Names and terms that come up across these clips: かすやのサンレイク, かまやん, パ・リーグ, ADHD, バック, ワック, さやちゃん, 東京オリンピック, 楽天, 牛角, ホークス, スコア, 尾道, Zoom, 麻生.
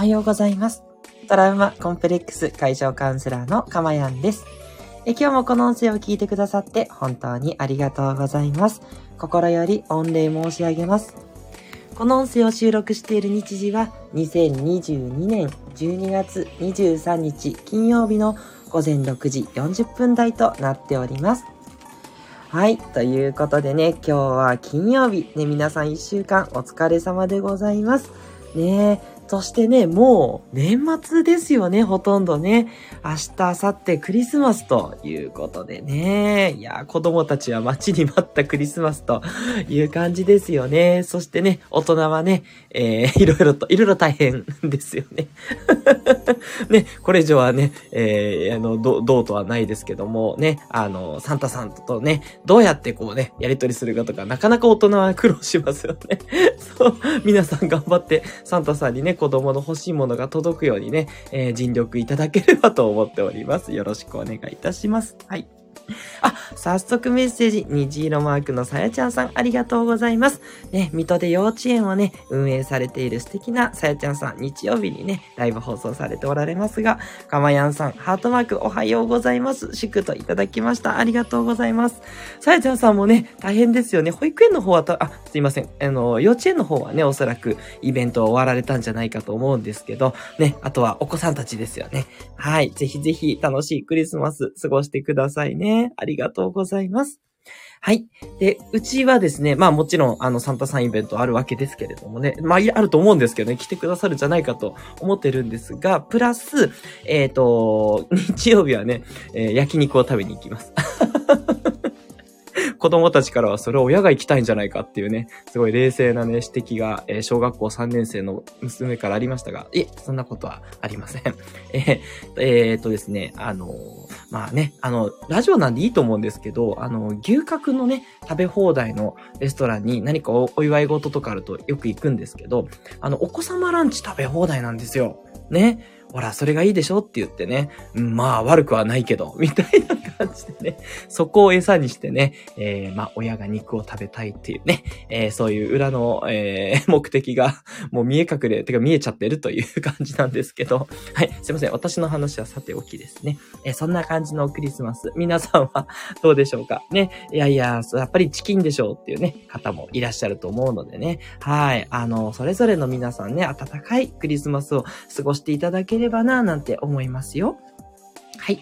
はようございます。トラウマコンプレックス解消カウンセラーのかまやんです。今日もこの音声を聞いてくださって本当にありがとうございます。心より御礼申し上げます。この音声を収録している日時は2022年12月23日金曜日の午前6時40分台となっております。はい。ということでね、今日は金曜日。ね、皆さん1週間お疲れ様でございます。ねえ。そしてね、もう年末ですよね、ほとんどね。明日、明後日、クリスマスということでね。いや、子供たちは待ちに待ったクリスマスという感じですよね。そしてね、大人はね、いろいろ大変ですよね。ね、これ以上はね、どうとはないですけども、ね、サンタさんとね、どうやってこうね、やり取りするかとか、なかなか大人は苦労しますよね。そう、皆さん頑張って、サンタさんにね、子供の欲しいものが届くようにね、尽力いただければと思っております。よろしくお願いいたします。はい。あ、早速メッセージ、虹色マークのさやちゃんさん、ありがとうございます。ね、水戸で幼稚園をね、運営されている素敵なさやちゃんさん、日曜日にね、ライブ放送されておられますが、かまやんさん、ハートマークおはようございます。祝といただきました。ありがとうございます。さやちゃんさんもね、大変ですよね。保育園の方はすいません。幼稚園の方はね、おそらくイベントを終わられたんじゃないかと思うんですけど、ね、あとはお子さんたちですよね。はい、ぜひぜひ楽しいクリスマス過ごしてくださいね。ありがとうございます。はい。で、うちはですね、まあもちろん、サンタさんイベントあるわけですけれどもね、まあ、あると思うんですけどね、来てくださるんじゃないかと思ってるんですが、プラス、日曜日はね、焼肉を食べに行きます。子供たちからはそれを親が行きたいんじゃないかっていうね、すごい冷静なね、指摘が、小学校3年生の娘からありましたが、いえ、そんなことはありません。ですね、まあね、ラジオなんでいいと思うんですけど、牛角のね、食べ放題のレストランに何かお祝い事とかあるとよく行くんですけど、お子様ランチ食べ放題なんですよ。ね。ほら、それがいいでしょって言ってね、まあ悪くはないけど、みたいな感じでね、そこを餌にしてね、まあ親が肉を食べたいっていうね、そういう裏の、目的がもう見え隠れ、てか見えちゃってるという感じなんですけど、はい、すいません、私の話はさておきですね。そんな感じのクリスマス、皆さんはどうでしょうかね。いやいや、やっぱりチキンでしょうっていうね、方もいらっしゃると思うのでね、はい、それぞれの皆さんね、温かいクリスマスを過ごしていただければなぁなんて思いますよ。はい。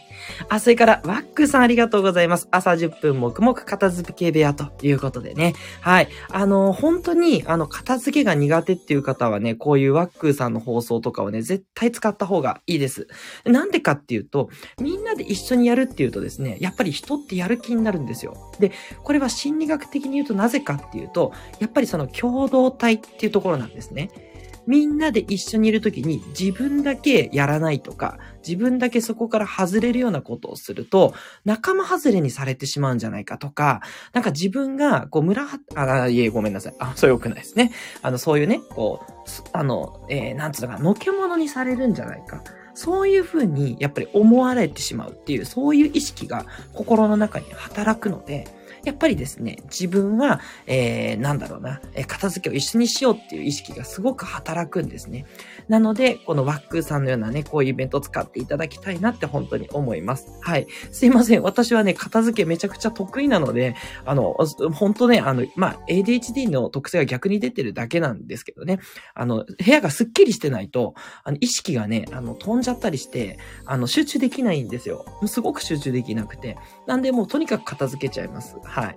あ、それから、ワックさんありがとうございます。朝10分黙々片付け部屋ということでね。はい。本当に、片付けが苦手っていう方はね、こういうワックさんの放送とかをね、絶対使った方がいいです。なんでかっていうと、みんなで一緒にやるっていうとですね、やっぱり人ってやる気になるんですよ。で、これは心理学的に言うとなぜかっていうと、やっぱりその共同体っていうところなんですね。みんなで一緒にいるときに自分だけやらないとか、自分だけそこから外れるようなことをすると、仲間外れにされてしまうんじゃないかとか、なんか自分が、こう、ごめんなさい。あ、それ良くないですね。そういうね、こう、なんつうのか、のけものにされるんじゃないか。そういうふうに、やっぱり思われてしまうっていう、そういう意識が心の中に働くので、やっぱりですね、自分は、片付けを一緒にしようっていう意識がすごく働くんですね。なので、このワックさんのようなね、こういうイベントを使っていただきたいなって本当に思います。はい。すいません。私はね、片付けめちゃくちゃ得意なので、本当ね、まあ、ADHD の特性が逆に出てるだけなんですけどね、部屋がスッキリしてないと、意識がね、飛んじゃったりして、集中できないんですよ。もうすごく集中できなくて。なんで、もうとにかく片付けちゃいます。はい。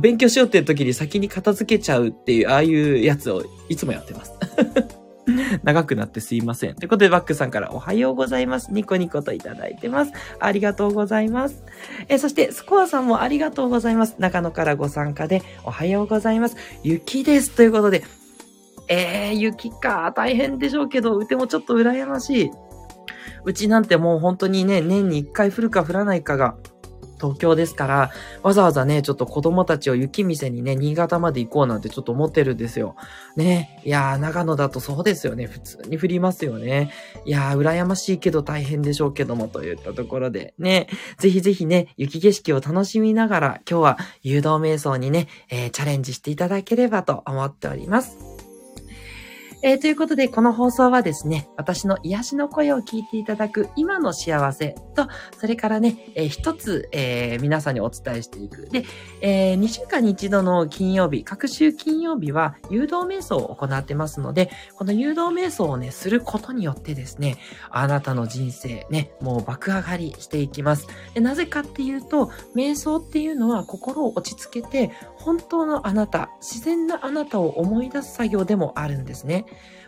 勉強しようっていう時に先に片付けちゃうっていう、ああいうやつをいつもやってます。長くなってすいません。ということで、バックさんからおはようございます。ニコニコといただいてます。ありがとうございます。そして、スコアさんもありがとうございます。中野からご参加でおはようございます。雪です。ということで、雪か。大変でしょうけど、うてもちょっと羨ましい。うちなんてもう本当にね、年に一回降るか降らないかが、東京ですから、わざわざね、ちょっと子供たちを雪見せにね、新潟まで行こうなんてちょっと思ってるんですよ。ね。いやー、長野だとそうですよね。普通に降りますよね。いやー、羨ましいけど大変でしょうけども、といったところでね。ぜひぜひね、雪景色を楽しみながら、今日は誘導瞑想にね、チャレンジしていただければと思っております。ということで、この放送はですね、私の癒しの声を聞いていただく今の幸せと、それからね、一つ、皆さんにお伝えしていく。で、2週間に一度の金曜日、各週金曜日は誘導瞑想を行ってますので、この誘導瞑想をね、することによってですね、あなたの人生ね、もう爆上がりしていきます。で、なぜかっていうと、瞑想っていうのは心を落ち着けて、本当のあなた、自然なあなたを思い出す作業でもあるんですね。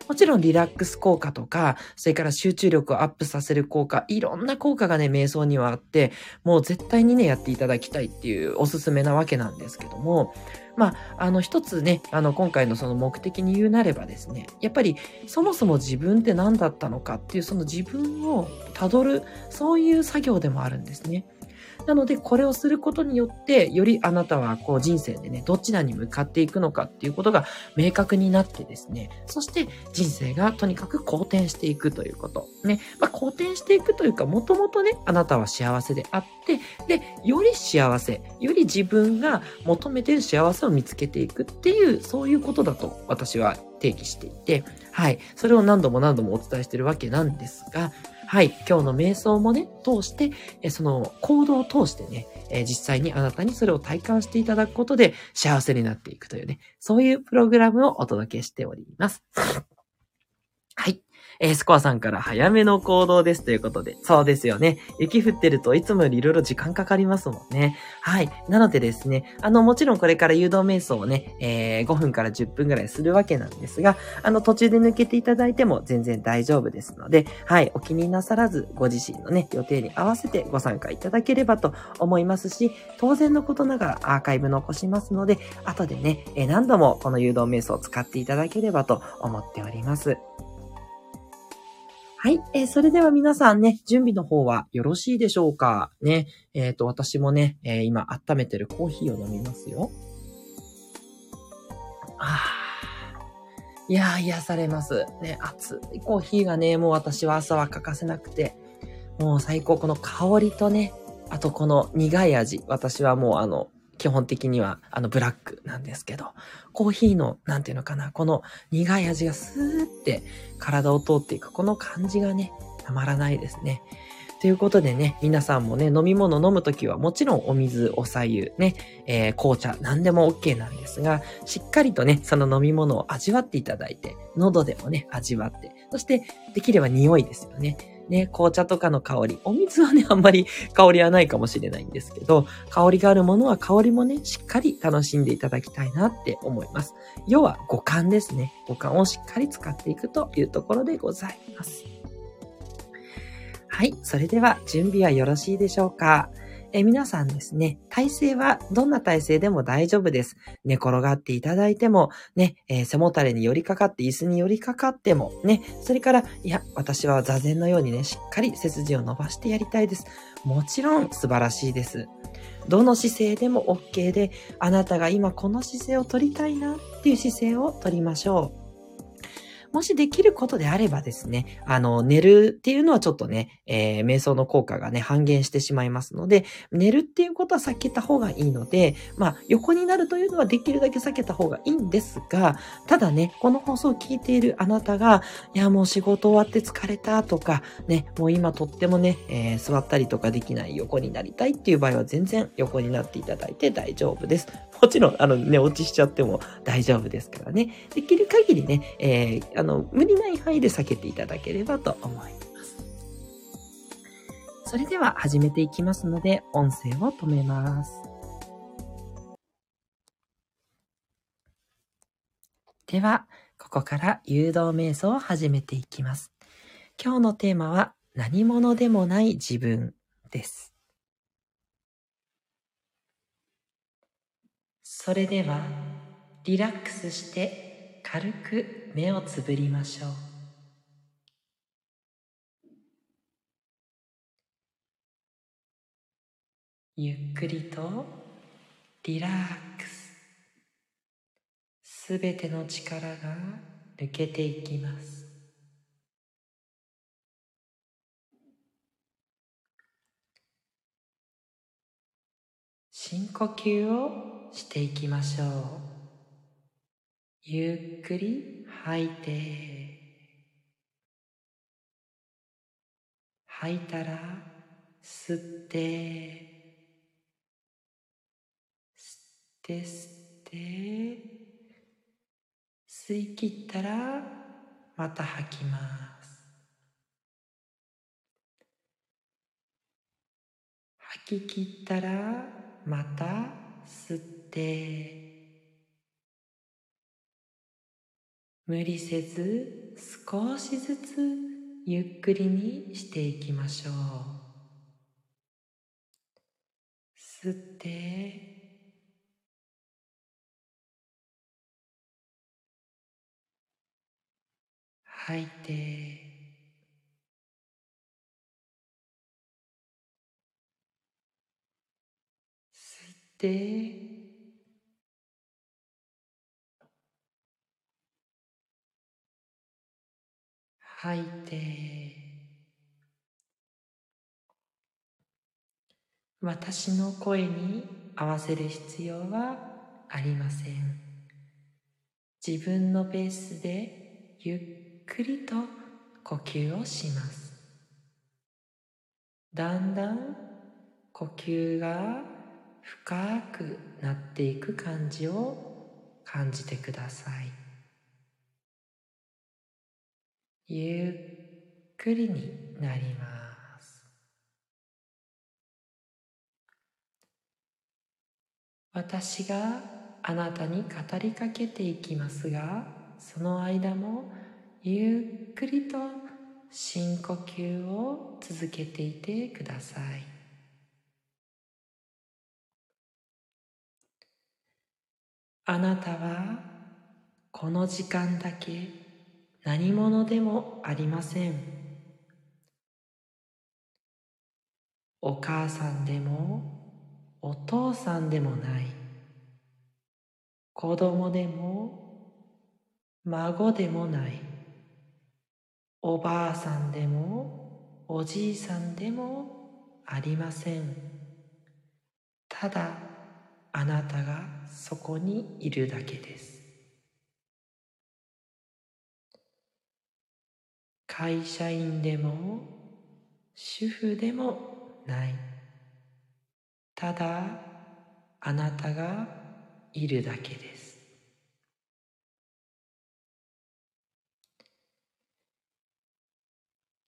もちろんリラックス効果とか、それから集中力をアップさせる効果、いろんな効果がね、瞑想にはあって、もう絶対にね、やっていただきたいっていうおすすめなわけなんですけども、まあ、一つね、今回のその目的に言うなればですね、やっぱりそもそも自分って何だったのかっていう、その自分をたどる、そういう作業でもあるんですね。なので、これをすることによって、よりあなたはこう人生でね、どちらに向かっていくのかっていうことが明確になってですね、そして人生がとにかく好転していくということ。ね。まあ、好転していくというか、もともとね、あなたは幸せであって、で、より幸せ、より自分が求めている幸せを見つけていくっていう、そういうことだと私は定義していて、はい。それを何度も何度もお伝えしているわけなんですが、はい。今日の瞑想もね、通して、その行動を通してね、実際にあなたにそれを体感していただくことで幸せになっていくというね、そういうプログラムをお届けしております。はい。スコアさんから早めの行動ですということで。そうですよね。雪降ってるといつもよりいろいろ時間かかりますもんね。はい。なのでですね、もちろんこれから誘導瞑想をね、5分から10分ぐらいするわけなんですが、途中で抜けていただいても全然大丈夫ですので、はい。お気になさらず、ご自身のね、予定に合わせてご参加いただければと思いますし、当然のことながらアーカイブ残しますので、後でね、何度もこの誘導瞑想を使っていただければと思っております。はい、それでは皆さんね、準備の方はよろしいでしょうかね。私もね、今温めてるコーヒーを飲みますよ。いやー、癒されます。ね、熱いコーヒーがね、もう私は朝は欠かせなくて、もう最高、この香りとね、あとこの苦い味、私はもう基本的にはブラックなんですけど、コーヒーのなんていうのかな、この苦い味がスーって体を通っていくこの感じがね、たまらないですね。ということでね、皆さんもね、飲み物飲むときはもちろんお水、お白湯ね、紅茶、何でも OK なんですが、しっかりとね、その飲み物を味わっていただいて、喉でもね、味わって、そしてできれば匂いですよね。ね、紅茶とかの香り。お水はね、あんまり香りはないかもしれないんですけど、香りがあるものは香りもね、しっかり楽しんでいただきたいなって思います。要は五感ですね。五感をしっかり使っていくというところでございます。はい。それでは準備はよろしいでしょうか。皆さんですね、体勢はどんな体勢でも大丈夫です。寝転がっていただいても、ね、背もたれに寄りかかって、椅子に寄りかかっても、ね、それから、いや、私は座禅のようにね、しっかり背筋を伸ばしてやりたいです。もちろん素晴らしいです。どの姿勢でも OK で、あなたが今この姿勢を取りたいなっていう姿勢を取りましょう。もしできることであればですね、寝るっていうのはちょっとね、瞑想の効果がね、半減してしまいますので、寝るっていうことは避けた方がいいので、まあ、横になるというのはできるだけ避けた方がいいんですが、ただね、この放送を聞いているあなたが、いや、もう仕事終わって疲れたとか、ね、もう今とってもね、座ったりとかできない、横になりたいっていう場合は全然横になっていただいて大丈夫です。もちろん、寝落ちしちゃっても大丈夫ですからね。できる限りね、無理ない範囲で避けていただければと思います。それでは始めていきますので、音声を止めます。では、ここから誘導瞑想を始めていきます。今日のテーマは、何者でもない自分です。それでは、リラックスして、軽く目をつぶりましょう。ゆっくりとリラックス。すべての力が抜けていきます。深呼吸をしていきましょう。ゆっくり吐いて、吐いたら吸って、吸って吸って、吸い切ったらまた吐きます。吐き切ったらまた吸って、無理せず少しずつゆっくりにしていきましょう。吸って吐いて吸って吐いて、私の声に合わせる必要はありません。自分のペースでゆっくりと呼吸をします。だんだん呼吸が深くなっていく感じを感じてください。ゆっくりになります。私があなたに語りかけていきますが、その間もゆっくりと深呼吸を続けていてください。あなたはこの時間だけ何者でもありません。お母さんでもお父さんでもない。子供でも孫でもない。おばあさんでもおじいさんでもありません。ただあなたがそこにいるだけです。会社員でも主婦でもない。ただあなたがいるだけです。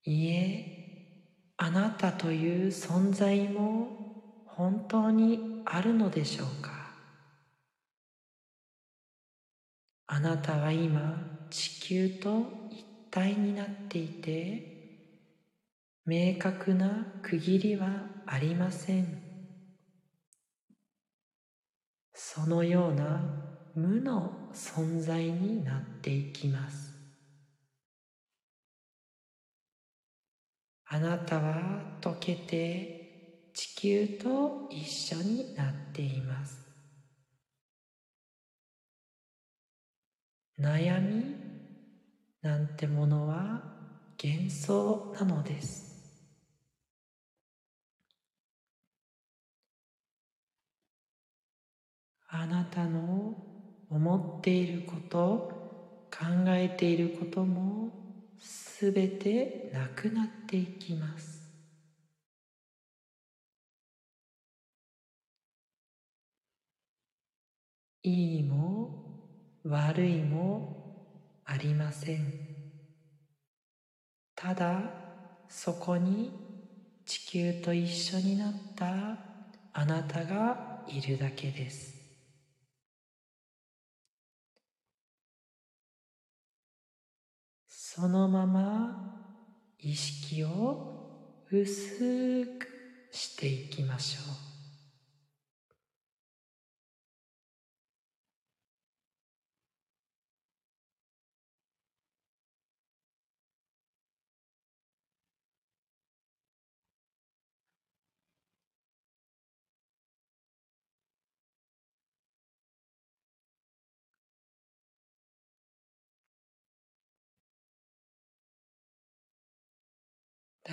いえ、あなたという存在も本当にあるのでしょうか。あなたは今地球と一体になっていて、明確な区切りはありません。そのような無の存在になっていきます。あなたは溶けて地球と一緒になっています。悩みなんてものは幻想なのです。あなたの思っていること、考えていることもすべてなくなっていきます。いいも悪いもありません。ただそこに地球と一緒になったあなたがいるだけです。そのまま意識を薄くしていきましょう。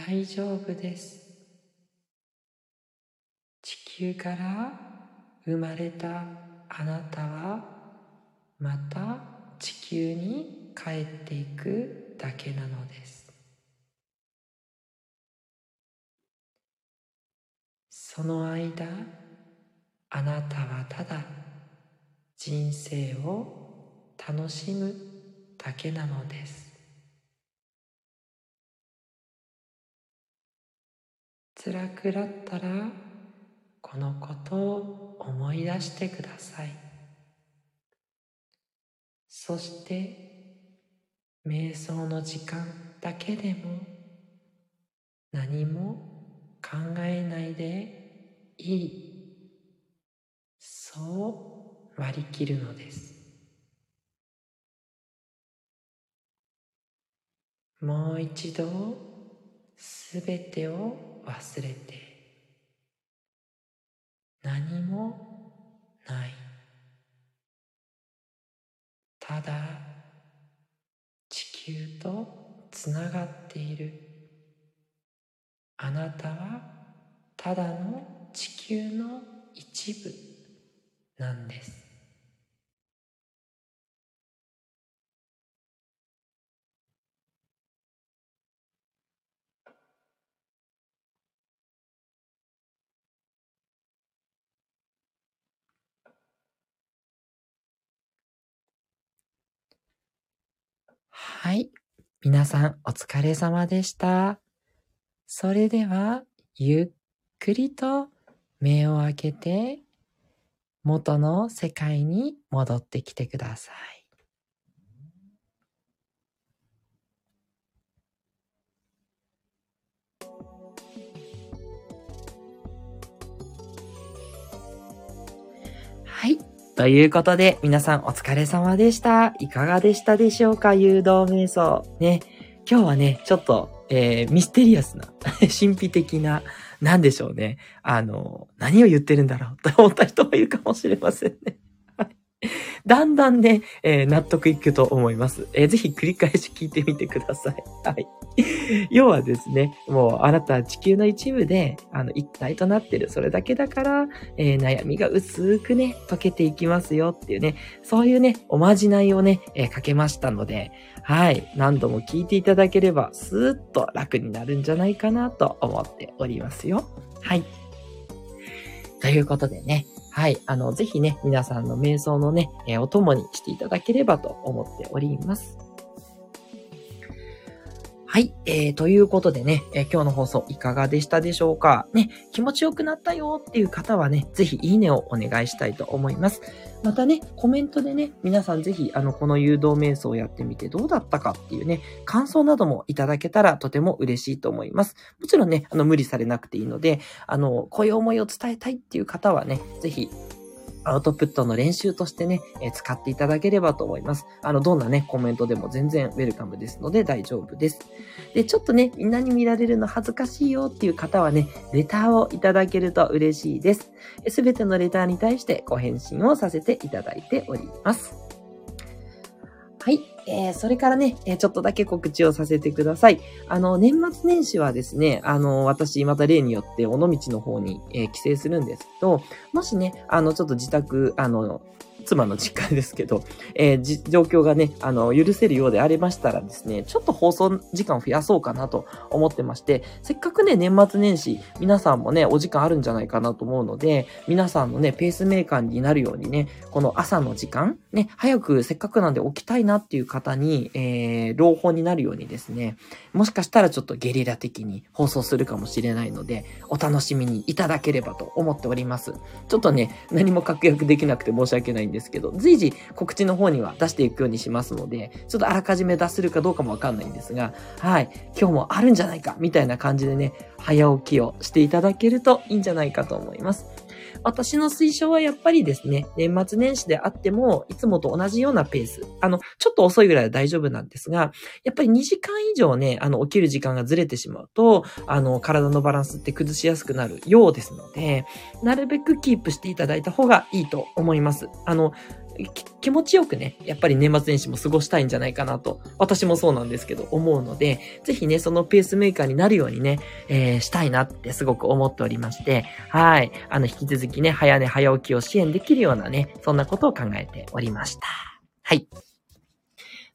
大丈夫です。地球から生まれたあなたはまた地球に帰っていくだけなのです。その間、あなたはただ人生を楽しむだけなのです。辛くなったら、このことを思い出してください。そして、瞑想の時間だけでも何も考えないでいい。そう割り切るのです。もう一度すべてを忘れて、何もない。ただ地球とつながっている。あなたはただの地球の一部なんです。はい、皆さんお疲れ様でした。それではゆっくりと目を開けて元の世界に戻ってきてください。はい。ということで、皆さんお疲れ様でした。いかがでしたでしょうか？誘導瞑想。ね。今日はね、ちょっと、ミステリアスな、神秘的な、なんでしょうね。何を言ってるんだろうと思った人もいるかもしれませんね。だんだんね、納得いくと思います。ぜひ繰り返し聞いてみてください。はい。要はですね、もうあなたは地球の一部で、一体となってる。それだけだから、悩みが薄くね、溶けていきますよっていうね、そういうね、おまじないをね、かけましたので、はい。何度も聞いていただければ、スーッと楽になるんじゃないかなと思っておりますよ。はい。ということでね、はい。ぜひね、皆さんの瞑想のね、お供にしていただければと思っております。はい。ということでね、今日の放送いかがでしたでしょうか？ね、気持ちよくなったよっていう方はね、ぜひいいねをお願いしたいと思います。またね、コメントでね、皆さんぜひ、この誘導瞑想をやってみてどうだったかっていうね、感想などもいただけたらとても嬉しいと思います。もちろんね、無理されなくていいので、こういう思いを伝えたいっていう方はね、ぜひ、アウトプットの練習としてね、使っていただければと思います。どんなね、コメントでも全然ウェルカムですので大丈夫です。で、ちょっとね、みんなに見られるの恥ずかしいよっていう方はね、レターをいただけると嬉しいです。すべてのレターに対してご返信をさせていただいております。はい。それからね、ちょっとだけ告知をさせてください。年末年始はですね、私、また例によって、尾道の方に、帰省するんですけど、もしね、ちょっと自宅、妻の実家ですけど、状況がね、許せるようでありましたらですね、ちょっと放送時間を増やそうかなと思ってまして、せっかくね、年末年始、皆さんもね、お時間あるんじゃないかなと思うので、皆さんのね、ペースメーカーになるようにね、この朝の時間、ね、早くせっかくなんで起きたいなっていう方に、朗報になるようにですね、もしかしたらちょっとゲリラ的に放送するかもしれないので、お楽しみにいただければと思っております。ちょっとね、何も確約できなくて申し訳ないんですですけど、随時告知の方には出していくようにしますので、ちょっとあらかじめ出せるかどうかもわかんないんですが、はい、今日もあるんじゃないかみたいな感じでね、早起きをしていただけるといいんじゃないかと思います。私の推奨はやっぱりですね、年末年始であっても、いつもと同じようなペース。ちょっと遅いぐらいは大丈夫なんですが、やっぱり2時間以上ね、起きる時間がずれてしまうと、体のバランスって崩しやすくなるようですので、なるべくキープしていただいた方がいいと思います。気持ちよくね、やっぱり年末年始も過ごしたいんじゃないかなと、私もそうなんですけど、思うので、ぜひね、そのペースメーカーになるようにね、したいなってすごく思っておりまして、はい。引き続きね、早寝早起きを支援できるようなね、そんなことを考えておりました。はい。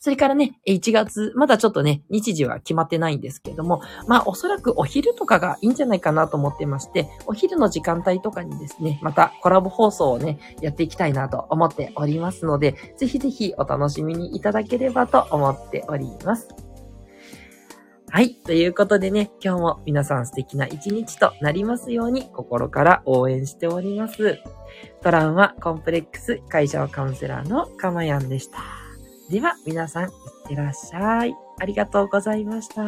それからね、1月、まだちょっとね、日時は決まってないんですけども、まあおそらくお昼とかがいいんじゃないかなと思ってまして、お昼の時間帯とかにですね、またコラボ放送をね、やっていきたいなと思っておりますので、ぜひぜひお楽しみにいただければと思っております。はい。ということでね、今日も皆さん素敵な一日となりますように心から応援しております。トラウマコンプレックス解消カウンセラーのかまやんでした。では皆さんいってらっしゃい。ありがとうございました。